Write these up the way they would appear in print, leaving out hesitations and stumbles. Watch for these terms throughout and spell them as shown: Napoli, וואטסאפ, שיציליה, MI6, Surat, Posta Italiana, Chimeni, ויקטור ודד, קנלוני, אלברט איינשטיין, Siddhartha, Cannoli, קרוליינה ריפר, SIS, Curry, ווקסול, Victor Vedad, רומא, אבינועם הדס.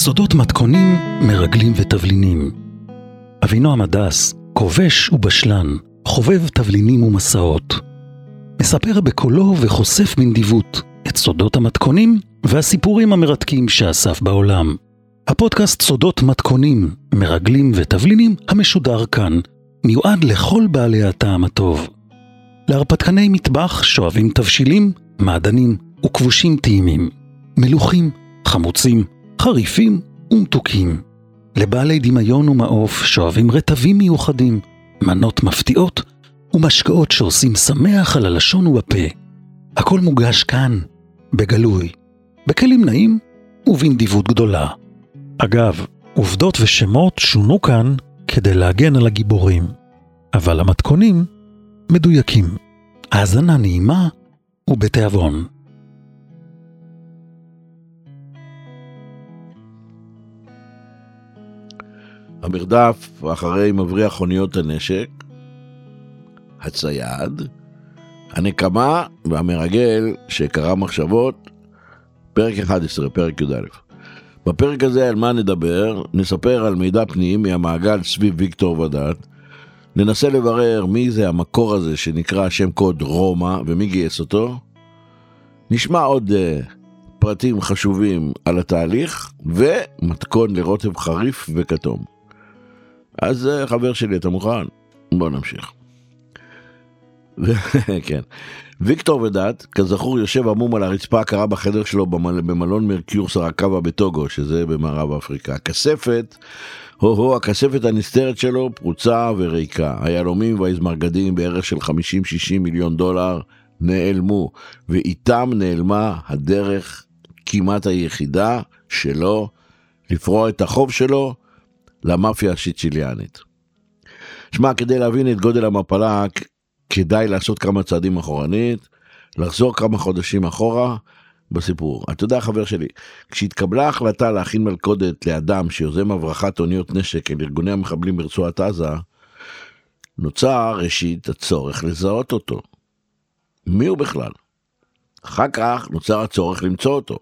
סודות מתכונים, מרגלים ותבלינים. אבינועם הדס, כובש ובשלן, חובב תבלינים ומסעות. מספר בקולו וחושף בנדיבות את סודות המתכונים והסיפורים המרתקים שאסף בעולם. הפודקאסט סודות מתכונים, מרגלים ותבלינים המשודר כאן, מיועד לכל בעלי הטעם הטוב. להרפתקני מטבח שואבים תבשילים, מעדנים וכבושים טעימים, מלוחים, חמוצים, חריפים ומתוקים. לבעלי דמיון ומעוף שואבים רטבים מיוחדים, מנות מפתיעות ומשקאות שעושים שמח על הלשון ובפה. הכל מוגש כאן, בגלוי, בכלים נעים ובנדיבות גדולה. אגב, עובדות ושמות שונו כאן כדי להגן על הגיבורים, אבל המתכונים מדויקים. האזנה נעימה ובתיאבון. המרדף אחרי מבריח חוניות הנשק, הצייד, הנקמה והמרגל שקרא מחשבות, פרק 11, פרק י"א. בפרק הזה על מה נדבר? נספר על מידע פנימי מהמעגל סביב ויקטור ודד, ננסה לברר מי זה המקור הזה שנקרא שם קוד רומא ומי גייס אותו, נשמע עוד פרטים חשובים על התהליך ומתכון לרוטב חריף וכתום. אז חבר שלי, אתה מוכן? בוא נמשיך. כן. ויקטור ודד, כזכור, יושב עמום על הרצפה הקרה בחדר שלו במלון מרקיורס הרקבה בטוגו, שזה במערב אפריקה. הכספת, הכספת הנסתרת שלו פרוצה וריקה. היהלומים והאזמרגדים בערך של 50-60 מיליון דולר נעלמו, ואיתם נעלמה הדרך כמעט היחידה שלו לפרוע את החוב שלו למאפיה השיציליאנית. שמע, כדי להבין את גודל המפלה, כדאי לעשות כמה צעדים אחורנית, לחזור כמה חודשים אחורה בסיפור. אתה יודע, חבר שלי, כשהתקבלה החלטה להכין מלכודת לאדם שיוזם הברחת אוניות נשק אל ארגוני המחבלים ברצועת עזה, נוצר ראשית הצורך לזהות אותו. מי הוא בכלל? אחר כך נוצר הצורך למצוא אותו.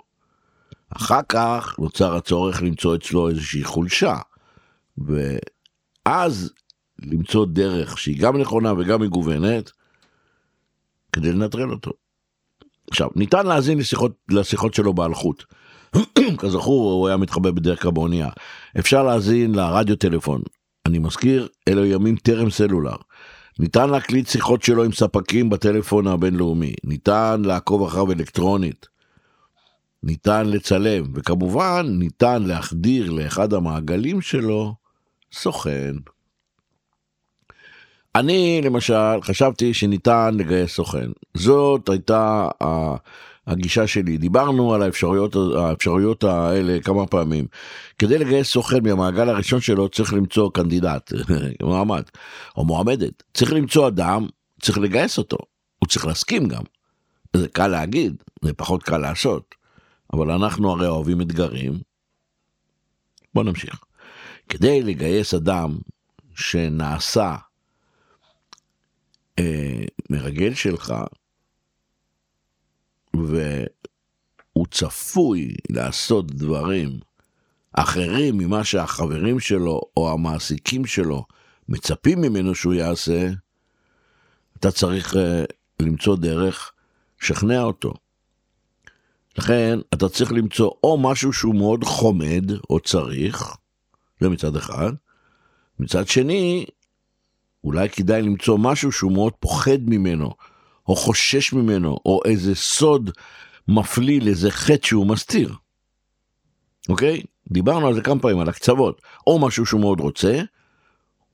אחר כך נוצר הצורך למצוא אצלו איזושהי חולשה. ואז למצוא דרך שהיא גם נכונה וגם מגוונת כדי לנטרל אותו. עכשיו, ניתן להזין לשיחות שלו בהלכות. כזכור, הוא היה מתחבא בדרך כבעונייה. אפשר להזין לרדיו טלפון. אני מזכיר, אלו ימים טרם סלולר. ניתן להקליט שיחות שלו עם ספקים בטלפון הבינלאומי. ניתן לעקוב אחריו אלקטרונית. ניתן לצלם. וכמובן, ניתן להחדיר לאחד המעגלים שלו סוכן. אני, למשל, חשבתי שניתן לגייס סוכן. זאת הייתה הגישה שלי. דיברנו על האפשרויות האלה כמה פעמים. כדי לגייס סוכן מהמעגל הראשון שלו, צריך למצוא קנדידט, מועמד, או מועמדת. צריך למצוא אדם, צריך לגייס אותו. הוא צריך להסכים גם. זה קל להגיד, זה פחות קל לעשות. אבל אנחנו הרי אוהבים אתגרים. בוא נמשיך. כדי לגייס אדם שנעשה מרגל שלך, והוא צפוי לעשות דברים אחרים ממה שהחברים שלו או המעסיקים שלו מצפים ממנו שהוא יעשה, אתה צריך למצוא דרך שכנע אותו. לכן אתה צריך למצוא או משהו שהוא מאוד חומד או צריך, זה מצד אחד. מצד שני, אולי כדאי למצוא משהו שהוא מאוד פוחד ממנו, או חושש ממנו, או איזה סוד מפליל, איזה חטא שהוא מסתיר. אוקיי? דיברנו על זה כמה פעמים, על הקצוות. או משהו שהוא מאוד רוצה,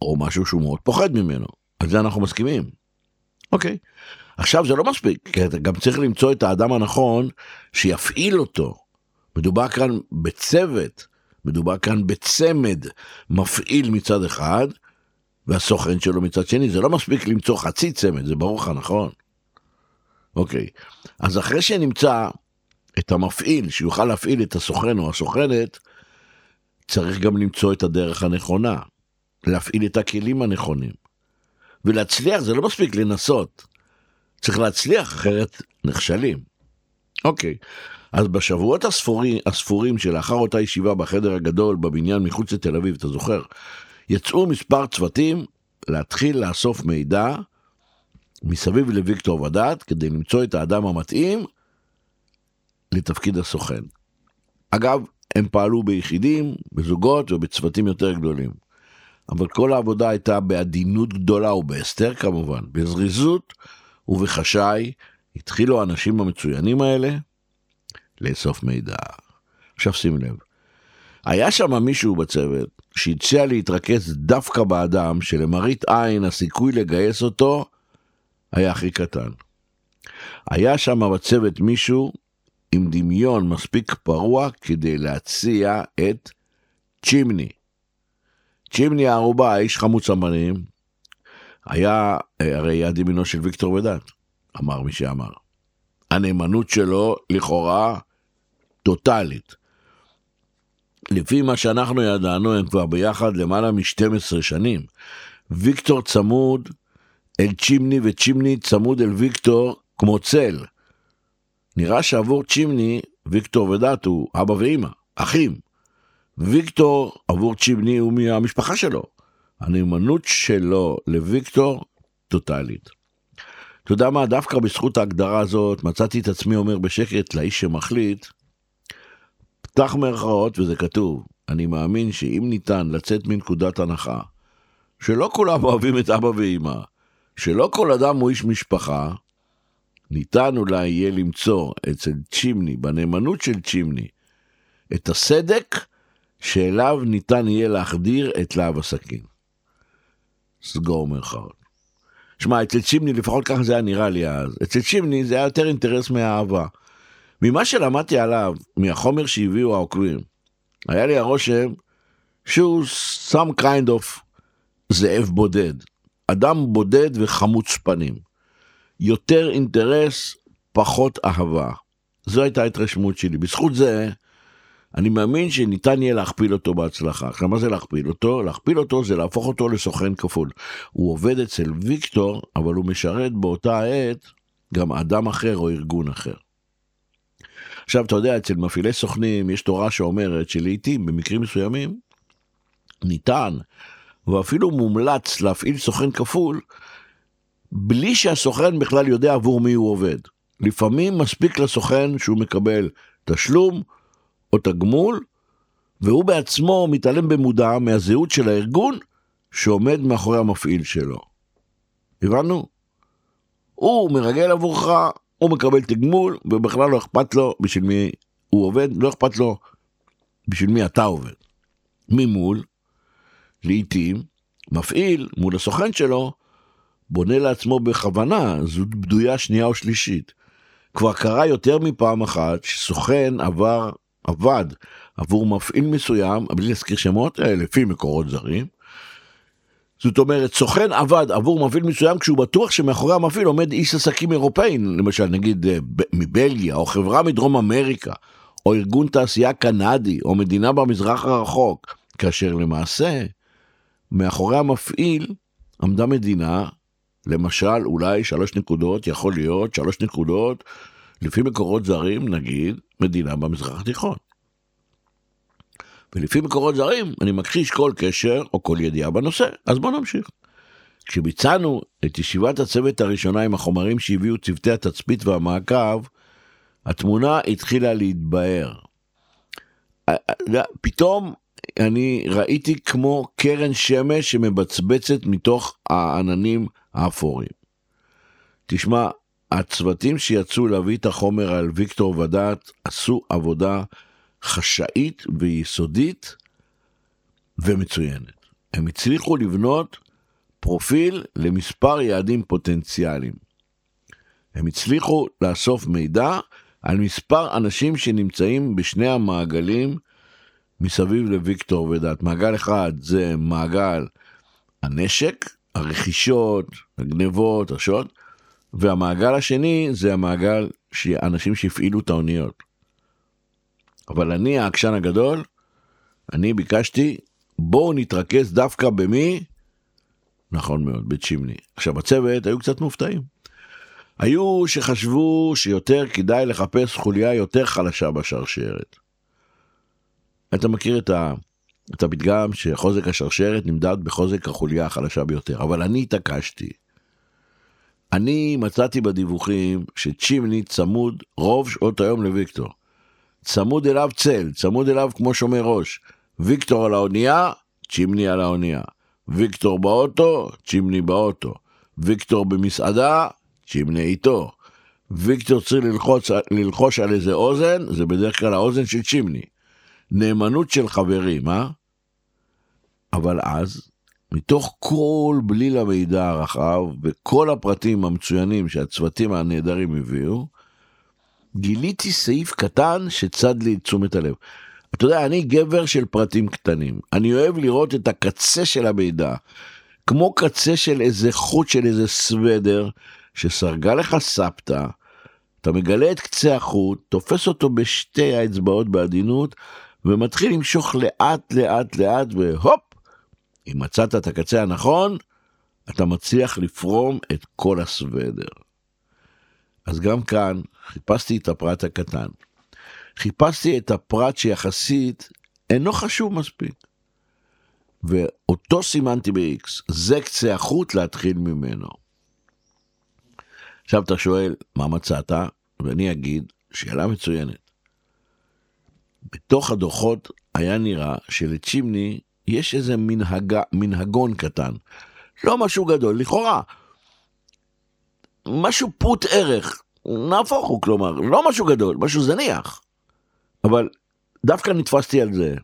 או משהו שהוא מאוד פוחד ממנו. על זה אנחנו מסכימים. אוקיי? עכשיו זה לא מספיק, כי אתה גם צריך למצוא את האדם הנכון שיפעיל אותו. מדובר כאן בצוות, מדובר כאן בצמד, מפעיל מצד אחד, והסוכן שלו מצד שני. זה לא מספיק למצוא חצי צמד, זה ברור לך, נכון? אוקיי, אז אחרי שנמצא את המפעיל שיוכל להפעיל את הסוכן או הסוכנת, צריך גם למצוא את הדרך הנכונה, להפעיל את הכלים הנכונים. ולהצליח, זה לא מספיק לנסות, צריך להצליח, אחרת נכשלים. אוקיי, אז בשבועות הספורים שלאחר אותה ישיבה בחדר הגדול בבניין מחוץ לתל אביב, אתה זוכר, יצאו מספר צוותים להתחיל לאסוף מידע מסביב לויקטור ודד כדי למצוא את האדם המתאים לתפקיד הסוכן. אגב, הם פעלו ביחידים, בזוגות ובצוותים יותר גדולים. אבל כל העבודה הייתה בעדינות גדולה ובהסתר כמובן, בזריזות ובחשאי. התחילו האנשים המצוינים האלה לאסוף מידע. עכשיו שים לב, היה שם מישהו בצוות שהציע להתרכז דווקא באדם שלמרית עין הסיכוי לגייס אותו היה הכי קטן. היה שם בצוות מישהו עם דמיון מספיק פרוע כדי להציע את צ'ימני. צ'ימני הערובה, איש חמוץ אמנים, היה הרי יד ימינו של ויקטור ודד, אמר מי שאמר. הנאמנות שלו לכאורה טוטלית. לפי מה שאנחנו ידענו, הם כבר ביחד למעלה מ-12 שנים. ויקטור צמוד אל צ'ימני וצ'ימני צמוד אל ויקטור כמו צל. נראה שעבור צ'ימני, ויקטור ודד הוא אבא ואמא, אחים. ויקטור עבור צ'ימני הוא מהמשפחה שלו. הנאמנות שלו לויקטור טוטלית. אתה יודע מה, דווקא בזכות ההגדרה הזאת מצאתי את עצמי אומר בשקט לאיש שמחליט, פתח מרכאות, וזה כתוב, אני מאמין שאם ניתן לצאת מנקודת הנחה, שלא כולם אוהבים את אבא ואמא, שלא כל אדם הוא איש משפחה, ניתן אולי יהיה למצוא אצל צ'ימני, בנאמנות של צ'ימני, את הסדק שאליו ניתן יהיה להחדיר את להב הסכין. סגור מרכאות. שמע, אצל צ'ימני, לפחות כך זה היה נראה לי אז, אצל צ'ימני זה היה יותר אינטרס מהאהבה. ממה שלמדתי עליו, מהחומר שהביאו העוקבים, היה לי הרושם שהוא some kind of זאב בודד, אדם בודד וחמוץ פנים. יותר אינטרס, פחות אהבה. זו הייתה התרשמות שלי. בזכות זה, אני מאמין שניתן יהיה להכפיל אותו בהצלחה. עכשיו, מה זה להכפיל אותו? להכפיל אותו זה להפוך אותו לסוכן כפול. הוא עובד אצל ויקטור, אבל הוא משרת באותה העת גם אדם אחר או ארגון אחר. עכשיו, אתה יודע, אצל מפעילי סוכנים יש תורה שאומרת שלעיתים, במקרים מסוימים, ניתן ואפילו מומלץ להפעיל סוכן כפול, בלי שהסוכן בכלל יודע עבור מי הוא עובד. לפעמים מספיק לסוכן שהוא מקבל תשלום, או תגמול, והוא בעצמו מתעלם במודע מהזהות של הארגון שעומד מאחורי המפעיל שלו. הבנו? הוא מרגל עבורך, הוא מקבל תגמול, ובכלל לא אכפת לו בשביל מי הוא עובד, לא אכפת לו בשביל מי אתה עובד. ממול, לעתים, מפעיל מול הסוכן שלו, בונה לעצמו בכוונה, זו בדויה שנייה או שלישית. כבר קרה יותר מפעם אחת שסוכן עבד עבור מפעיל מסוים, בלי להזכיר שמות, לפי מקורות זרים. זאת אומרת, סוכן עבד עבור מפעיל מסוים כשהוא בטוח שמאחורי המפעיל עומד איש עסקים אירופאים, למשל נגיד מבלגיה, או חברה מדרום אמריקה, או ארגון תעשייה קנדי, או מדינה במזרח הרחוק, כאשר למעשה מאחורי המפעיל עמדה מדינה, למשל אולי 3 נקודות, יכול להיות 3 נקודות, לפי מקורות זרים, נגיד, מדינה במזרח התיכון. ולפי מקורות זרים, אני מכחיש כל קשר או כל ידיעה בנושא. אז בואו נמשיך. כשביצענו את ישיבת הצוות הראשונה עם החומרים שהביאו צוותי התצפית והמעקב, התמונה התחילה להתבהר. פתאום אני ראיתי כמו קרן שמש שמבצבצת מתוך העננים האפורים. תשמע, הצוותים שיצאו להביא את החומר על ויקטור ודד עשו עבודה חשאית ויסודית ומצוינת. הם הצליחו לבנות פרופיל למספר יעדים פוטנציאליים. הם הצליחו לאסוף מידע על מספר אנשים שנמצאים בשני המעגלים מסביב לויקטור ודד. מעגל אחד זה מעגל הנשק, הרכישות, הגנבות, השוד, והמעגל השני זה המעגל שאנשים שהפעילו את האוניות. אבל אני, העקשן הגדול, אני ביקשתי, בואו נתרכז דווקא במי? נכון מאוד, בצ'ימני. עכשיו הצוות היו קצת מופתעים. היו שחשבו שיותר כדאי לחפש חוליה יותר חלשה בשרשרת. אתה מכיר את הפתגם שחוזק השרשרת נמדד בחוזק החוליה החלשה ביותר, אבל אני התעקשתי. אני מצאתי בדיווחים שצ'ימני צמוד רוב שעות היום לוויקטור. צמוד אליו צל, צמוד אליו כמו שומר ראש. ויקטור על האונייה, צ'ימני על האונייה. ויקטור באוטו, צ'ימני באוטו. ויקטור במסעדה, צ'ימני איתו. ויקטור צריך ללחוש על איזה אוזן, זה בדרך כלל האוזן של צ'ימני. נאמנות של חברים, אבל אז, מתוך כל בליל המידע הרחב, וכל הפרטים המצוינים שהצוותים הנהדרים הביאו, גיליתי סעיף קטן שצד לי תשומת הלב. אתה יודע, אני גבר של פרטים קטנים. אני אוהב לראות את הקצה של המידע, כמו קצה של איזה חוט של איזה סוודר, שסרגה לך סבתא, אתה מגלה את קצה החוט, תופס אותו בשתי האצבעות בעדינות, ומתחיל למשוך לאט לאט לאט, והופ, אם מצאת את הקצה הנכון, אתה מצליח לפרום את כל הסוודר. אז גם כאן, חיפשתי את הפרט הקטן. חיפשתי את הפרט שיחסית אינו חשוב מספיק. ואותו סימנתי ב-X, זה קצה החוט להתחיל ממנו. עכשיו אתה שואל, מה מצאת? ואני אגיד, שאלה מצוינת. בתוך הדוחות היה נראה שלצ'ימני יש איזה מנהגון קטן. לא משהו גדול, לכאורה. משהו פות ערך. נהפוך הוא, כלומר, לא משהו גדול, משהו זניח. אבל דווקא נתפסתי על זה.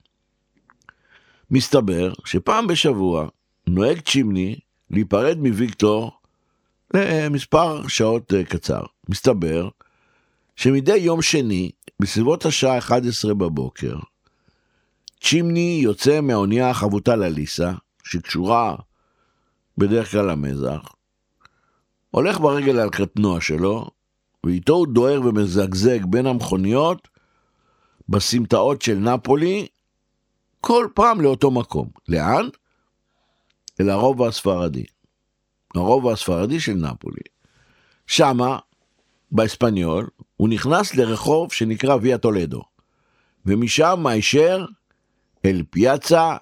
מסתבר שפעם בשבוע נוהג צ'ימני להיפרד מוויקטור למספר שעות קצר. מסתבר שמדי יום שני, בסביבות השעה 11 בבוקר, צ'ימני יוצא מהאונייה החבוטה לליסה, שקשורה בדרך כלל למזח, הולך ברגל על קטנוע שלו, ואיתו הוא דוהר ומזגזג בין המכוניות, בסמטאות של נפולי, כל פעם לאותו מקום. לאן? אל הרובע הספרדי. הרובע הספרדי של נפולי. שמה, באספניול, הוא נכנס לרחוב שנקרא ויה טולדו, ומשם מיישר אל פיאצה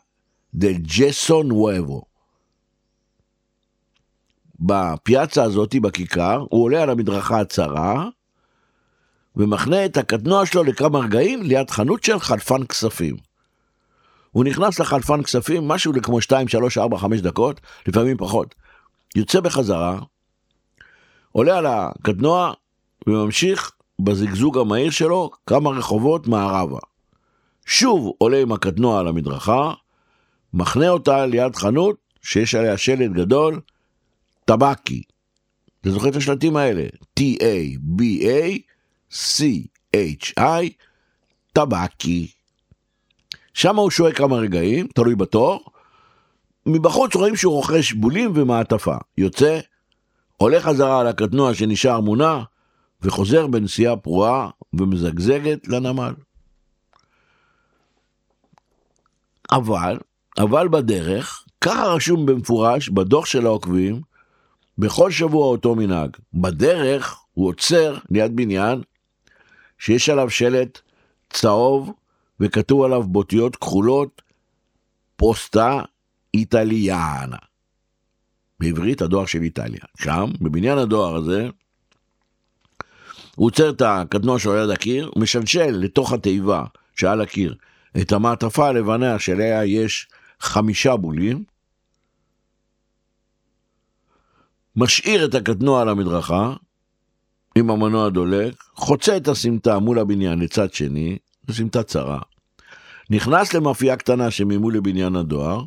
דל ג'סו נואבו. בפיאצה הזאת, בכיכר, הוא עולה על המדרכה הצרה, ומחנה את הקטנוע שלו לכמה רגעים ליד חנות של חלפן כספים. הוא נכנס לחלפן כספים, משהו לכמו 2, 3, 4, 5 דקות, לפעמים פחות. יוצא בחזרה, עולה על הקטנוע וממשיך בזגזוג המהיר שלו כמה רחובות מערבה. שוב עולה עם הקטנוע על המדרכה, מחנה אותה ליד חנות שיש עליה שלט גדול, טבקי. אתה זוכר את השלטים האלה? T-A-B-A-C-H-I, טבקי. שם הוא שואק כמה רגעים, תלוי בתור, מבחוץ רואים שהוא רוכש בולים ומעטפה. יוצא, הולך חזרה על הקטנוע שנשאר מונה, וחוזר בנסיעה פרועה ומזגזגת לנמל. אבל בדרך, ככה רשום במפורש בדוח של העוקבים, בכל שבוע אותו מנהג. בדרך הוא עוצר ליד בניין, שיש עליו שלט צהוב, וכתוב עליו באותיות כחולות, פוסטה איטליאנה. בעברית הדואר של איטליה. שם, בבניין הדואר הזה, הוא עוצר את הקטנוע שעולה על הקיר, הוא משלשל לתוך התיבה שעל הקיר, את המעטפה הלבנה שעליה יש 5 בולים, משאיר את הקטנוע על המדרכה, עם המנוע דולק, חוצה את הסמטה מול הבניין לצד שני, סמטה צרה, נכנס למאפייה קטנה שממול לבניין הדואר,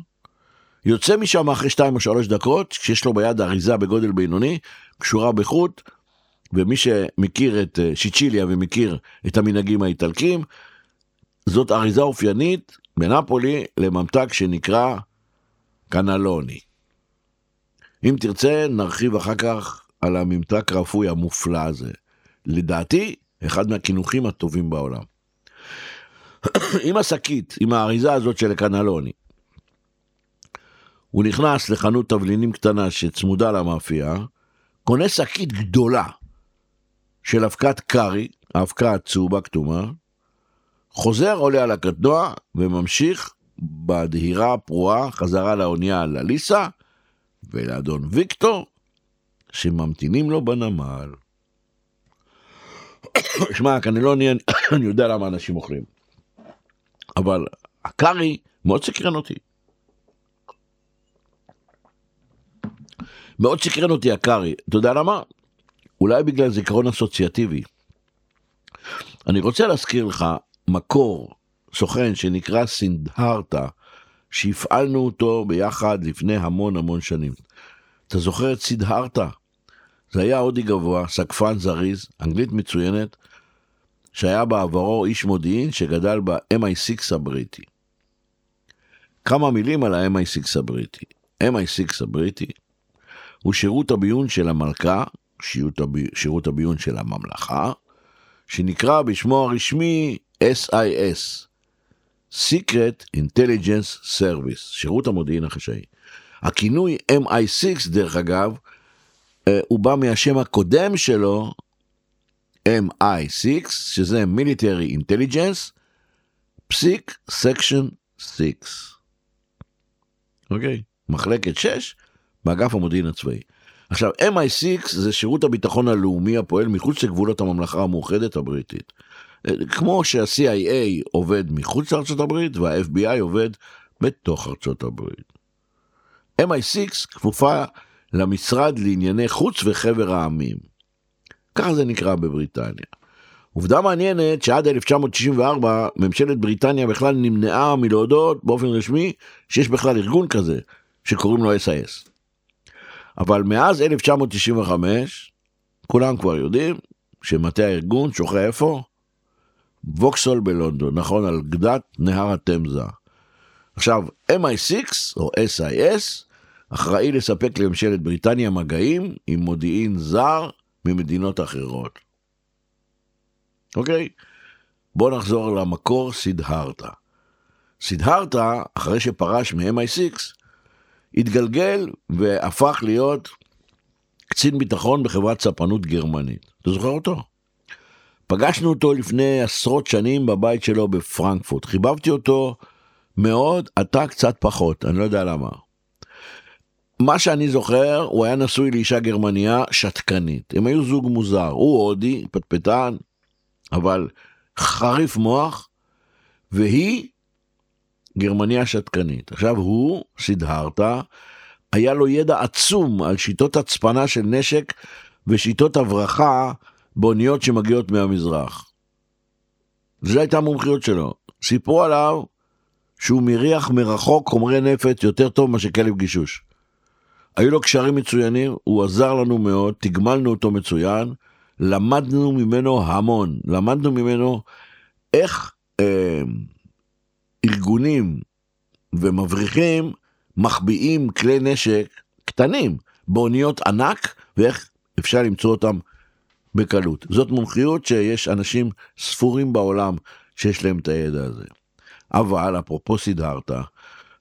יוצא משם אחרי 2 או 3 דקות, כשיש לו ביד אריזה בגודל בינוני, קשורה בחוט, ומי שמכיר את שיציליה ומכיר את המנהגים האיטלקים, זאת אריזה אופיינית בנפולי לממתק שנקרא קנלוני. אם תרצה, נרחיב אחר כך על הממתק רפוי המופלא הזה. לדעתי, אחד מהכינוחים הטובים בעולם. עם הסקית, עם האריזה הזאת של קנלוני, הוא נכנס לחנות תבלינים קטנה שצמודה למאפייה, קונה שקית גדולה של אבקת קרי, האבקה הצהובה כתומה, חוזר, עולה על הקטנוע וממשיך בדהירה הפרועה חזרה לאונייה על אליסה ולאדון ויקטור שממתינים לו בנמל. שמע, הקנלוני, אני יודע למה אנשים אוכלים, אבל הקרי מאוד סקרן אותי. מאוד סקרן אותי הקרי, אתה יודע למה? אולי בגלל זיכרון אסוציאטיבי. אני רוצה להזכיר לך מקור, סוכן שנקרא סידהרתה, שהפעלנו אותו ביחד לפני המון המון שנים. אתה זוכר את סידהרתה? זה היה הודי גבוה, סקפן זריז, אנגלית מצוינת, שהיה בעברו איש מודיעין שגדל ב-MI6 הבריטי. כמה מילים על ה-MI6 הבריטי. MI6 הבריטי הוא שירות הביון של המלכה, שירות הביון של הממלכה, שנקרא בשמו הרשמי SIS, Secret Intelligence Service, שירות המודיעין החשאי. הכינוי MI6, דרך אגב, הוא בא מהשם הקודם שלו, MI6, שזה Military Intelligence, פסיק Section 6. אוקיי, מחלקת 6, באגף המודיעין הצבאי. עכשיו, MI6 זה שירות הביטחון הלאומי הפועל מחוץ לגבולות הממלכה המאוחדת הבריטית. כמו שה-CIA עובד מחוץ לארצות הברית, וה-FBI עובד בתוך ארצות הברית. MI6 כפופה למשרד לענייני חוץ וחבר העמים. ככה זה נקרא בבריטניה. עובדה מעניינת שעד 1994 ממשלת בריטניה בכלל נמנעה מלהודות באופן רשמי שיש בכלל ארגון כזה שקוראים לו SIS. אבל מאז 1995 כולם כבר יודעים שמטה הארגון שוכח איפה? ווקסול בלונדון, נכון, על גדת נהר התמזה. עכשיו, MI6 או SIS אחראי לספק לממשלת בריטניה מגעים עם מודיעין זר ממדינות אחרות. אוקיי? בוא נחזור למקור סידהרתה. סידהרתה, אחרי שפרש מ-MI6, התגלגל והפך להיות קצין ביטחון בחברת ספנות גרמנית. אתה זוכר אותו? פגשנו אותו לפני עשרות שנים בבית שלו בפרנקפורט. חיבבתי אותו מאוד, אתה קצת פחות, אני לא יודע למה. מה שאני זוכר, הוא היה נשוי לאישה גרמניה שתקנית. הם היו זוג מוזר. הוא הודי, פטפטן, אבל חריף מוח, והיא גרמניה שתקנית. עכשיו הוא, סידהרתה, היה לו ידע עצום על שיטות הצפנה של נשק ושיטות הברחה באוניות שמגיעות מהמזרח. זו הייתה המומחיות שלו. סיפרו עליו שהוא מריח מרחוק חומרי נפט יותר טוב מה שכלב גישוש. היו לו קשרים מצוינים, הוא עזר לנו מאוד, תגמלנו אותו מצוין, למדנו ממנו המון, למדנו ממנו איך ארגונים ומבריחים מחביאים כלי נשק קטנים באוניות ענק, ואיך אפשר למצוא אותם בקלות. זאת מומחיות שיש אנשים ספורים בעולם שיש להם את הידע הזה. אבל אפרופו סידהרתה,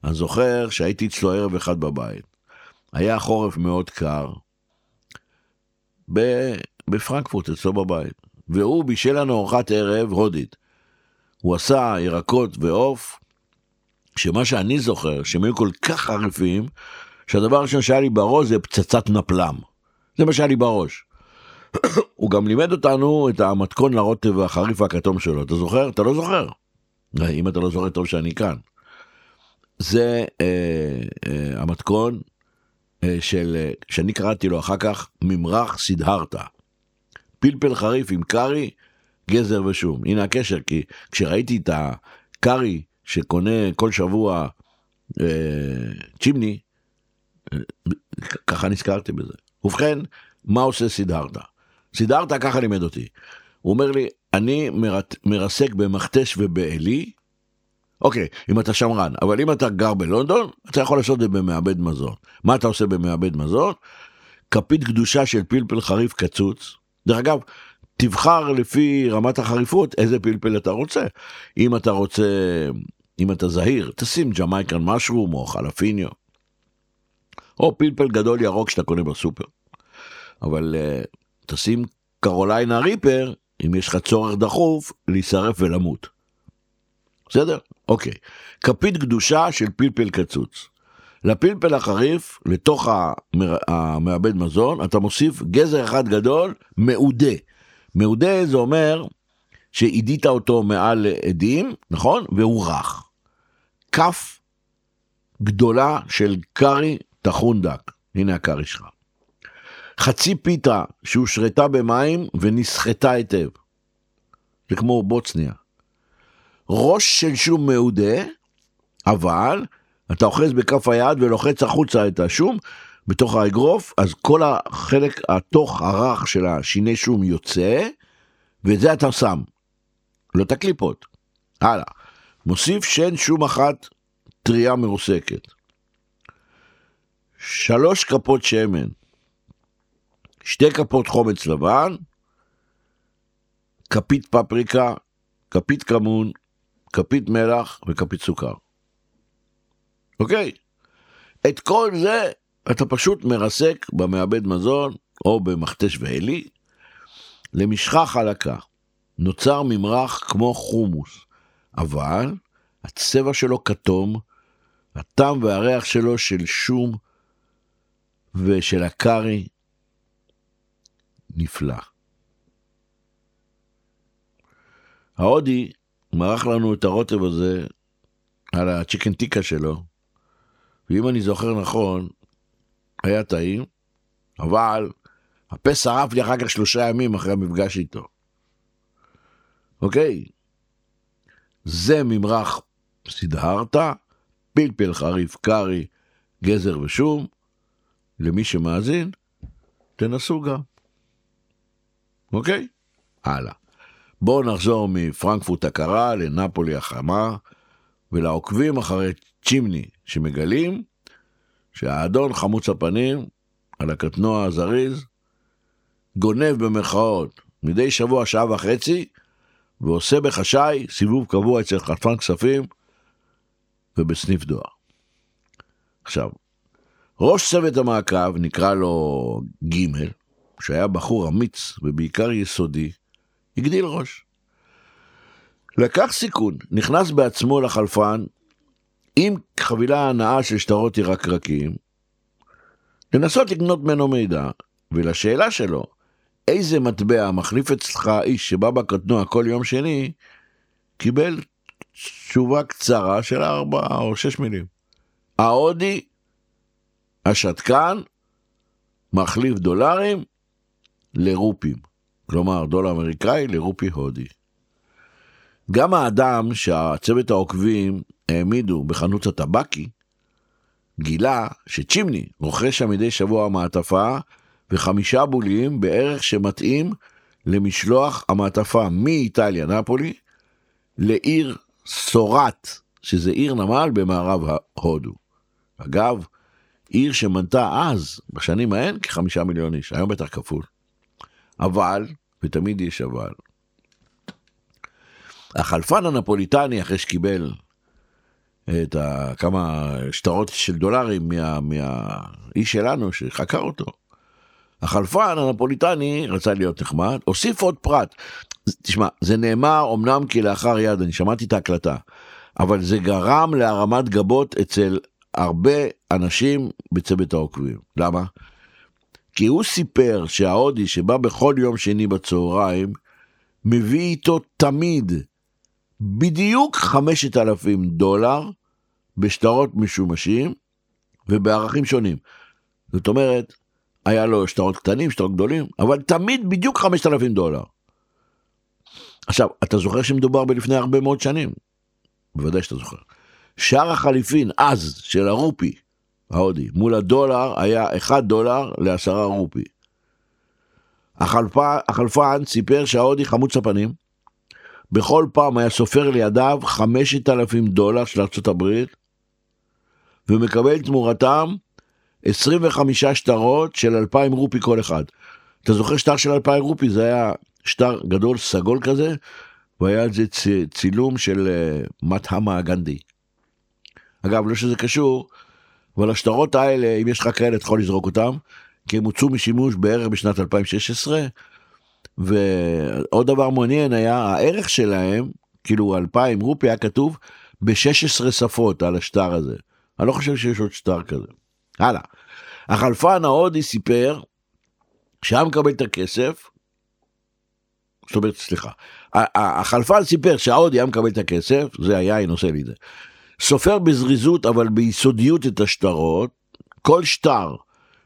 אני זוכר שהייתי אצלו ערב אחד בבית. היה חורף מאוד קר בפרנקפורט אצלו בבית, והוא בישל לנו ארוחת ערב הודית. הוא עשה ירקות ועוף, שמה שאני זוכר, שהם היו כל כך חריפים, שהדבר הראשון שהיה לי בראש זה פצצת נפלם. זה מה שהיה לי בראש. הוא גם לימד אותנו את המתכון לרוטב החריף הכתום שלו. אתה זוכר? אתה לא זוכר. אם אתה לא זוכר, טוב שאני כאן. זה המתכון שאני קראתי לו אחר כך ממרח סידהרתה. פלפל חריף עם קרי, גזר ושום. הנה הקשר, כי כשראיתי את הקרי שקונה כל שבוע צ'ימני, ככה נזכרתי בזה. ובכן, מה עושה סידהרתה? סידהרתה ככה לימד אותי. הוא אומר לי, אני מרסק במכתש ובעלי. אוקיי, אם אתה שמרן, אבל אם אתה גר בלונדון, אתה יכול לעשות את זה במעבד מזון. מה אתה עושה במעבד מזון? כפית קדושה של פלפל חריף קצוץ. דרך אגב, תבחר לפי רמת החריפות איזה פלפל אתה רוצה. אם אתה זהיר, תשים ג'מייקן משרום או חלפיניו, או פלפל גדול ירוק שאתה קונה בסופר. אבל תשים קרוליינה ריפר, אם יש לך צורך דחוף, להישרף ולמות. בסדר? אוקיי. כפית קדושה של פלפל קצוץ. לפלפל החריף, לתוך המעבד מזון, אתה מוסיף גזר אחד גדול, מעודה. מעודה זה אומר שעידית אותו מעל עדים, נכון? והוא רך. כף גדולה של קרי תחון דק. הנה הקרי שלך. חצי פיתה שהושרתה במים ונסחתה היטב. זה כמו בוצניה. ראש של שום מעודה, אבל אתה אוחז בכף היד ולוחץ החוצה את השום בתוך האגרוף, אז כל החלק התוך הרך של השיני שום יוצא, וזה אתה שם. לא תקליפות. הלאה. מוסיף שן שום אחת טריה מרוסקת. 3 כפות שמן. 2 כפות חומץ לבן. כפית פפריקה, כפית כמון, כפית מלח וכפית סוכר. אוקיי? את כל זה אתה פשוט מרסק במעבד מזון או במכתש ועלי למשחה חלקה. נוצר ממרח כמו חומוס, אבל הצבע שלו כתום, הטעם והריח שלו של שום ושל הקרי נפלא. ההודי מרח לנו את הרוטב הזה על הצ'יקנטיקה שלו, ואם אני זוכר נכון, היה טעים, אבל הפה שרף לי אחר כך 3 ימים אחרי המפגש איתו. אוקיי? זה ממרח סידהרתה, פלפל חריף קרי, גזר ושום. למי שמאזין, תנסו גם. אוקיי? הלאה. בואו נחזור מפרנקפורט הקרה לנפולי החמה, ולעוקבים אחרי צ'ימני שמגלים שהאדון חמוץ הפנים על הקטנוע הזריז גונב במרכאות מדי שבוע שעה וחצי ועושה בחשאי סיבוב קבוע אצל חטפן כספים ובסניף דואר. עכשיו, ראש צוות המעקב, נקרא לו ג', שהיה בחור אמיץ ובעיקר יסודי, הגדיל ראש. לקח סיכון, נכנס בעצמו לחלפן עם חבילה הנאה של שטרות ירקרקים, לנסות לקנות ממנו מידע, ולשאלה שלו, איזה מטבע מחליף אצלך האיש שבא בקטנוע כל יום שני, קיבל תשובה קצרה של 4 או 6 מילים. ההודי, השתקן, מחליף דולרים לרופים. כלומר, דולר אמריקאי לרופי הודי. גם האדם שהצוות העוקבים העמידו בחנות הטבקי, גילה שצ'ימני רוכש מדי שבוע המעטפה ו5 בולים בערך שמתאים למשלוח המעטפה מאיטליה, נפולי, לעיר סורט, שזה עיר נמל במערב ההודו. אגב, עיר שמנתה אז, בשנים ההן, כ5 מיליון איש, היום בטח כפול. אבל, ותמיד יש אבל, החלפן הנפוליטני, אחרי שקיבל את כמה שטרות של דולרים מהאיש שלנו שחקר אותו, החלפן הנפוליטני רצה להיות נחמד, הוסיף עוד פרט. תשמע, זה נאמר אומנם כי לאחר יד, אני שמעתי את ההקלטה, אבל זה גרם להרמת גבות אצל הרבה אנשים בצוות העוקבים. למה? כי הוא סיפר שההודי שבא בכל יום שני בצהריים, מביא איתו תמיד בדיוק 5,000 דולר בשטרות משומשים ובערכים שונים. זאת אומרת, היה לו שטרות קטנים, שטרות גדולים, אבל תמיד בדיוק 5,000 דולר. עכשיו, אתה זוכר שמדובר בלפני הרבה מאוד שנים? בוודאי שאתה זוכר. שער החליפין אז של הרופי, ההודי, מול הדולר היה 1 דולר ל10 רופי. החלפן סיפר שההודי חמוץ הפנים, בכל פעם היה סופר לידיו 5,000 דולר של ארצות הברית, ומקבל תמורתם 25 שטרות של 2,000 רופי כל אחד. אתה זוכר שטר של 2,000 רופי, זה היה שטר גדול סגול כזה, והיה את זה צילום של מתהמה הגנדי. אגב, לא שזה קשור, אבל השטרות האלה, אם יש לך כאלה, אתה יכול לזרוק אותם, כי הם הוצאו משימוש בערך בשנת 2016, ועוד דבר מעניין היה, הערך שלהם, כאילו 2,000 רופי היה כתוב, ב-16 שפות על השטר הזה. אני לא חושב שיש עוד שטר כזה. הלאה. החלפן ההודי סיפר, שהיה מקבל את הכסף, זאת אומרת, סליחה, החלפן סיפר שההודי היה מקבל את הכסף, זה היין עושה לי זה. סופר בזריזות, אבל ביסודיות את השטרות, כל שטר,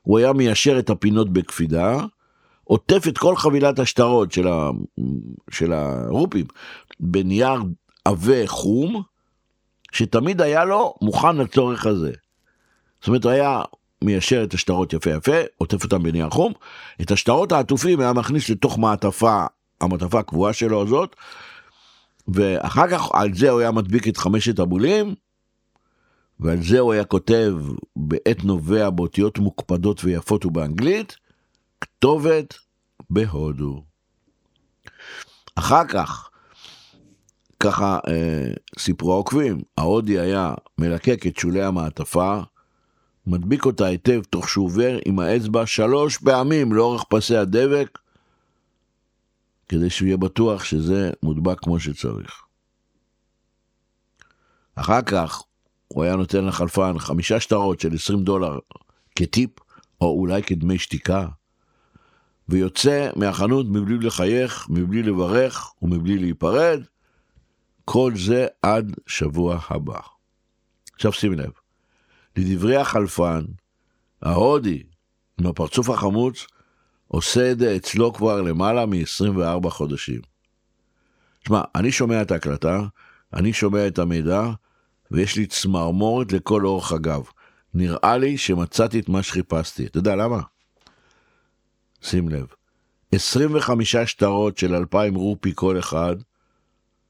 הוא היה מיישר את הפינות בקפידה, עוטף את כל חבילת השטרות של הרופים, בנייר עבה חום, שתמיד היה לו מוכן לצורך הזה. זאת אומרת, הוא היה מיישר את השטרות יפה יפה, עוטף אותם בנייר חום, את השטרות העטופים היה מכניס לתוך מעטפה, המעטפה הקבועה שלו הזאת, ואחר כך על זה הוא היה מדביק את 5 הבולים, ועל זה הוא היה כותב בעת נובע באותיות מוקפדות ויפות ובאנגלית, כתובת בהודו. אחר כך, ככה סיפרו העוקבים, ההודי היה מלקק את שולי המעטפה, מדביק אותה היטב תוך שעובר עם האצבע 3 פעמים לאורך פסי הדבק, כדי שהוא יהיה בטוח שזה מודבק כמו שצריך. אחר כך, הוא היה נותן לחלפן 5 שטרות של $20 כטיפ, או אולי כדמי שתיקה, ויוצא מהחנות מבלי לחייך, מבלי לברך ומבלי להיפרד, כל זה עד שבוע הבא. עכשיו שים לב, לדברי החלפן, ההודי, עם הפרצוף החמוץ, עושה את זה אצלו כבר למעלה מ-24 חודשים. תשמע, אני שומע את ההקלטה, אני שומע את המידע, ויש לי צמרמורת לכל אורך הגב. נראה לי שמצאתי את מה שחיפשתי. אתה יודע למה? שים לב, 25 שטרות של 2,000 רופי כל אחד,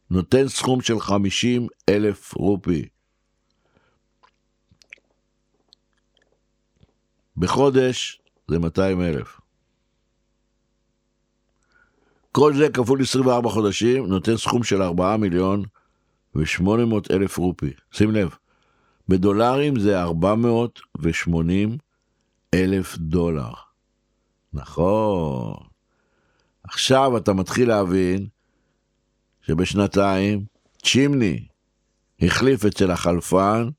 נותן סכום של 50,000 רופי. בחודש זה 200,000. כל זה כפול 24 חודשים, נותן סכום של 4,800,000 רופי. שים לב, בדולרים זה $480,000. נכון. עכשיו אתה מתחיל להבין שבשנתיים צ'ימני החליף אצל החלפן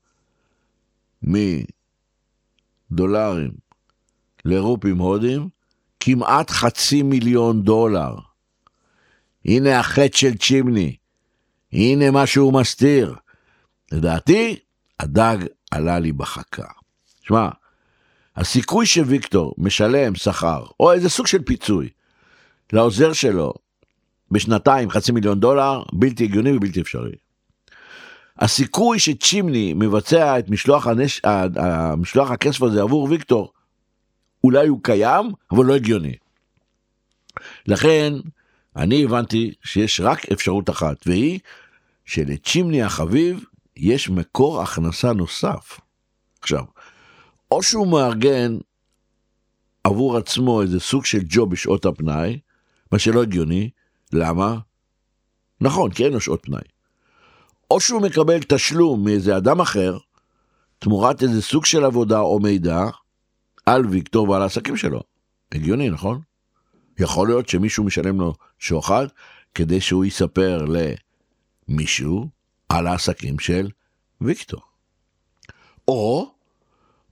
מדולרים לרופים הודים כמעט $500,000. הנה החטא של צ'ימני, הנה מה שהוא מסתיר. לדעתי, הדג עלה לי בחכה. שמע, הסיכוי שוויקטור משלם שכר, או איזה סוג של פיצוי, לעוזר שלו, בשנתיים $500,000, בלתי הגיוני ובלתי אפשרי. הסיכוי שצ'ימני מבצע את משלוח הכסף הזה עבור ויקטור, אולי הוא קיים, אבל לא הגיוני. לכן, אני הבנתי שיש רק אפשרות אחת, והיא שלצ'ימני החביב יש מקור הכנסה נוסף. עכשיו, או שהוא מארגן עבור עצמו איזה סוג של ג'וב בשעות הפנאי, מה שלא הגיוני, למה? נכון, כי אין לו שעות פנאי. או שהוא מקבל תשלום מאיזה אדם אחר, תמורת איזה סוג של עבודה או מידע, על ויקטור ועל העסקים שלו. הגיוני, נכון? יכול להיות שמישהו משלם לו שוחד, כדי שהוא יספר למישהו על העסקים של ויקטור.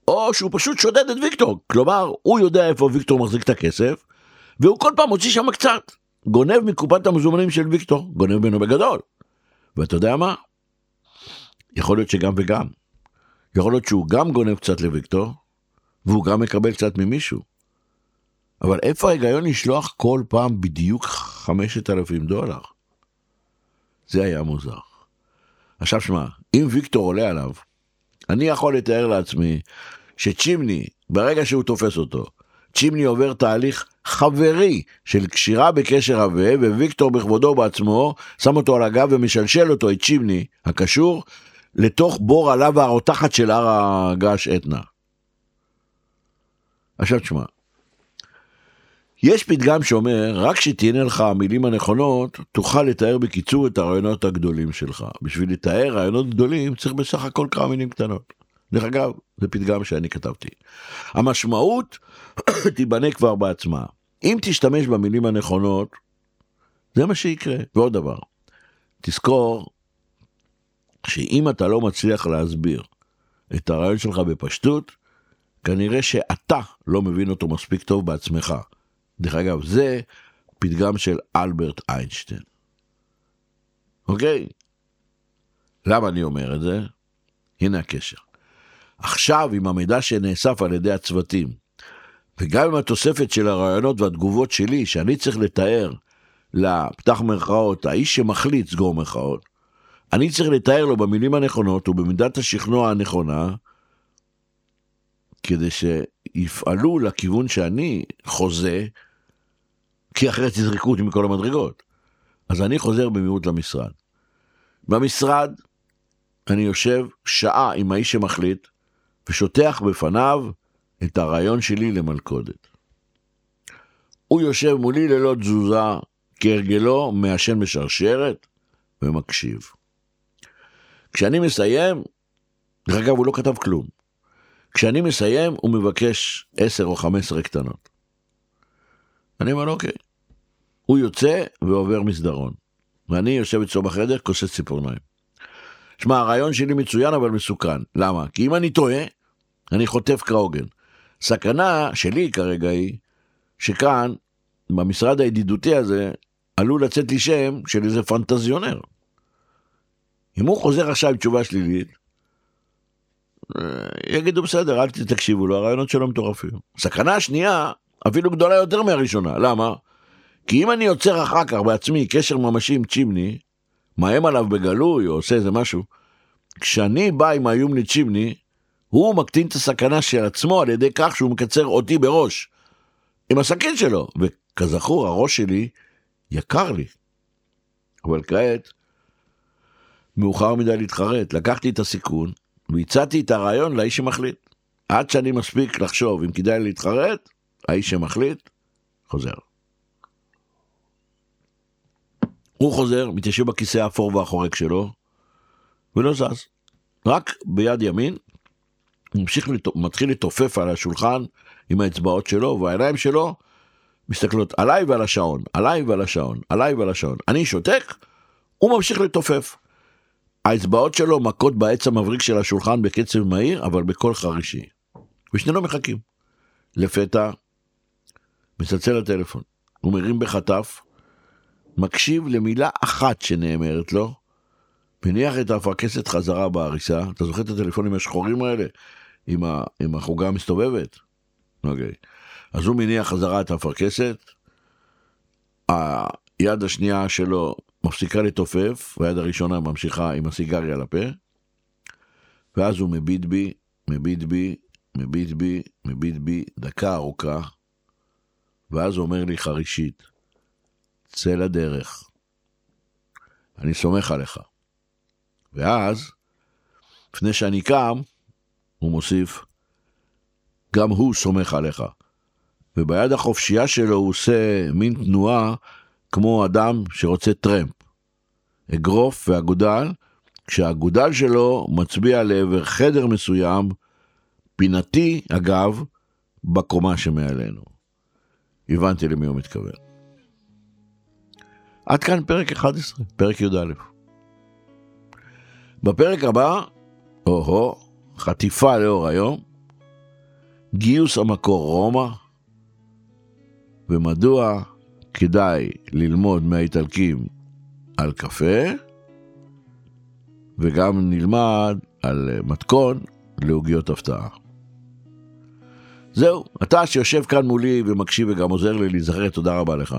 או שהוא פשוט שודד את ויקטור, כלומר, הוא יודע איפה ויקטור מחזיק את הכסף, והוא כל פעם מוציא שם קצת. גונב מקופת המזומנים של ויקטור, גונב ממנו בגדול. ואתה יודע מה? יכול להיות שגם וגם. יכול להיות שהוא גם גונב קצת לויקטור, והוא גם מקבל קצת ממישהו. אבל איפה ההיגיון לשלוח כל פעם בדיוק $5,000? זה היה מוזר. עכשיו שמה, אם ויקטור עולה עליו, אני יכול לתאר לעצמי שצ'ימני, ברגע שהוא תופס אותו, צ'ימני עובר תהליך חברי של קשירה בקשר הווה, וויקטור בכבודו בעצמו שם אותו על הגב ומשלשל אותו, את צ'ימני הקשור, לתוך בור הלבה הרותחת של הר הגעש אתנה. עכשיו תשמע, יש פתגם שאומר, רק שתהנה לך המילים הנכונות, תוכל לתאר בקיצור את הרעיונות הגדולים שלך. בשביל לתאר רעיונות גדולים, צריך בסך הכל כמה מילים קטנות. דרך אגב, זה פתגם שאני כתבתי. המשמעות תיבנה כבר בעצמה. אם תשתמש במילים הנכונות, זה מה שיקרה. ועוד דבר, תזכור שאם אתה לא מצליח להסביר את הרעיון שלך בפשטות, כנראה שאתה לא מבין אותו מספיק טוב בעצמך. דרך אגב, זה פתגם של אלברט איינשטיין. אוקיי? למה אני אומר את זה? הנה הקשר. עכשיו, עם המידע שנאסף על ידי הצוותים, וגם עם התוספת של הרעיונות והתגובות שלי, שאני צריך לתאר לפתח מרכאות, האיש שמחליט סגור מרכאות, אני צריך לתאר לו במילים הנכונות ובמידת השכנוע הנכונה, כדי שיפעלו לכיוון שאני חוזה, כי אחרי תזרקו אותי מכל המדרגות. אז אני חוזר במהירות למשרד. במשרד אני יושב שעה עם האיש שמחליט, ושוטח בפניו את הרעיון שלי למלכודת. הוא יושב מולי ללא תזוזה, כהרגלו מעשן בשרשרת, ומקשיב. כשאני מסיים, דרך אגב הוא לא כתב כלום, כשאני מסיים הוא מבקש 10 או 15 קטנות. אני אומר אוקיי. הוא יוצא ועובר מסדרון, ואני יושב אצלו בחדר, כוסס ציפורניים. שמע, הרעיון שלי מצוין אבל מסוכן. למה? כי אם אני טועה, אני חוטף כהוגן. סכנה שלי כרגע היא, שכאן, במשרד הידידותי הזה, עלול לצאת לי שם של איזה פנטזיונר. אם הוא חוזר עכשיו עם תשובה שלילית, יגידו בסדר, אל תקשיבו לו, הרעיונות שלו מטורפים. סכנה השנייה, אפילו גדולה יותר מהראשונה. למה? כי אם אני יוצר אחר כך בעצמי קשר ממשי עם צ'ימני, מאיים עליו בגלוי או עושה איזה משהו, כשאני בא עם האיום לצ'ימני, הוא מקטין את הסכנה של עצמו על ידי כך שהוא מקצר אותי בראש, עם הסכין שלו, וכזכור הראש שלי יקר לי. אבל כעת, מאוחר מדי להתחרט, לקחתי את הסיכון, והצעתי את הרעיון לאיש שמחליט. עד שאני מספיק לחשוב, אם כדאי להתחרט, האיש שמחליט, חוזר. הוא חוזר, מתיישב בכיסא האפור והחורק שלו, ולא זז. רק ביד ימין, הוא מתחיל לתופף על השולחן, עם האצבעות שלו, והעיניים שלו, מסתכלות עליי ועל השעון, עליי ועל השעון, עליי ועל השעון. אני שותק, הוא ממשיך לתופף. האצבעות שלו מכות בעץ המבריק של השולחן בקצב מהיר, אבל בכל חרישי. ושנינו מחכים. לפתע, מצלצל הטלפון. הוא מרים בחטף, מקשיב למילה אחת שנאמרת לו, מניח את הפרקסת חזרה בהריסה. אתה זוכר את הטלפונים השחורים האלה? עם החוגה המסתובבת? אוקיי. אז הוא מניח חזרה את הפרקסת, היד השנייה שלו מפסיקה לתופף, והיד הראשונה ממשיכה עם הסיגריה על הפה, ואז הוא מביט בי, דקה ארוכה, ואז הוא אומר לי חרישית, צא לדרך, אני סומך עליך. ואז, לפני שאני קם, הוא מוסיף, גם הוא סומך עליך. וביד החופשייה שלו הוא עושה מין תנועה כמו אדם שרוצה טרמפ. אגרוף והגודל, כשהגודל שלו מצביע לעבר חדר מסוים, פינתי אגב, בקומה שמעלינו. הבנתי למי הוא מתכוון. עד כאן פרק 11, פרק י' א'. בפרק הבא, חטיפה לאור היום, גיוס המקור רומא, ומדוע כדאי ללמוד מהאיטלקים על קפה, וגם נלמד על מתכון לעוגיות הפתעה. זהו, אתה שיושב כאן מולי ומקשיב וגם עוזר לי להיזכר, תודה רבה לך.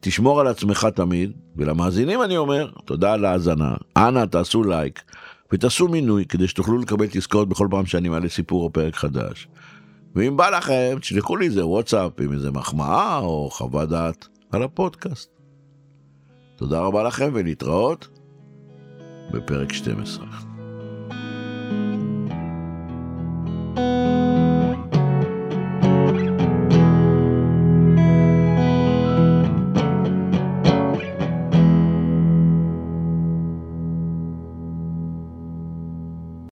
תשמור על עצמך תמיד, ולמאזינים אני אומר, תודה על ההאזנה. אנא תעשו לייק ותעשו מינוי כדי שתוכלו לקבל תזכורות בכל פעם שאני מעלה סיפור או פרק חדש. ואם בא לכם, תשלחו לי איזה וואטסאפ עם איזה מחמאה או חוות דעת על הפודקאסט. תודה רבה לכם ולהתראות בפרק 12.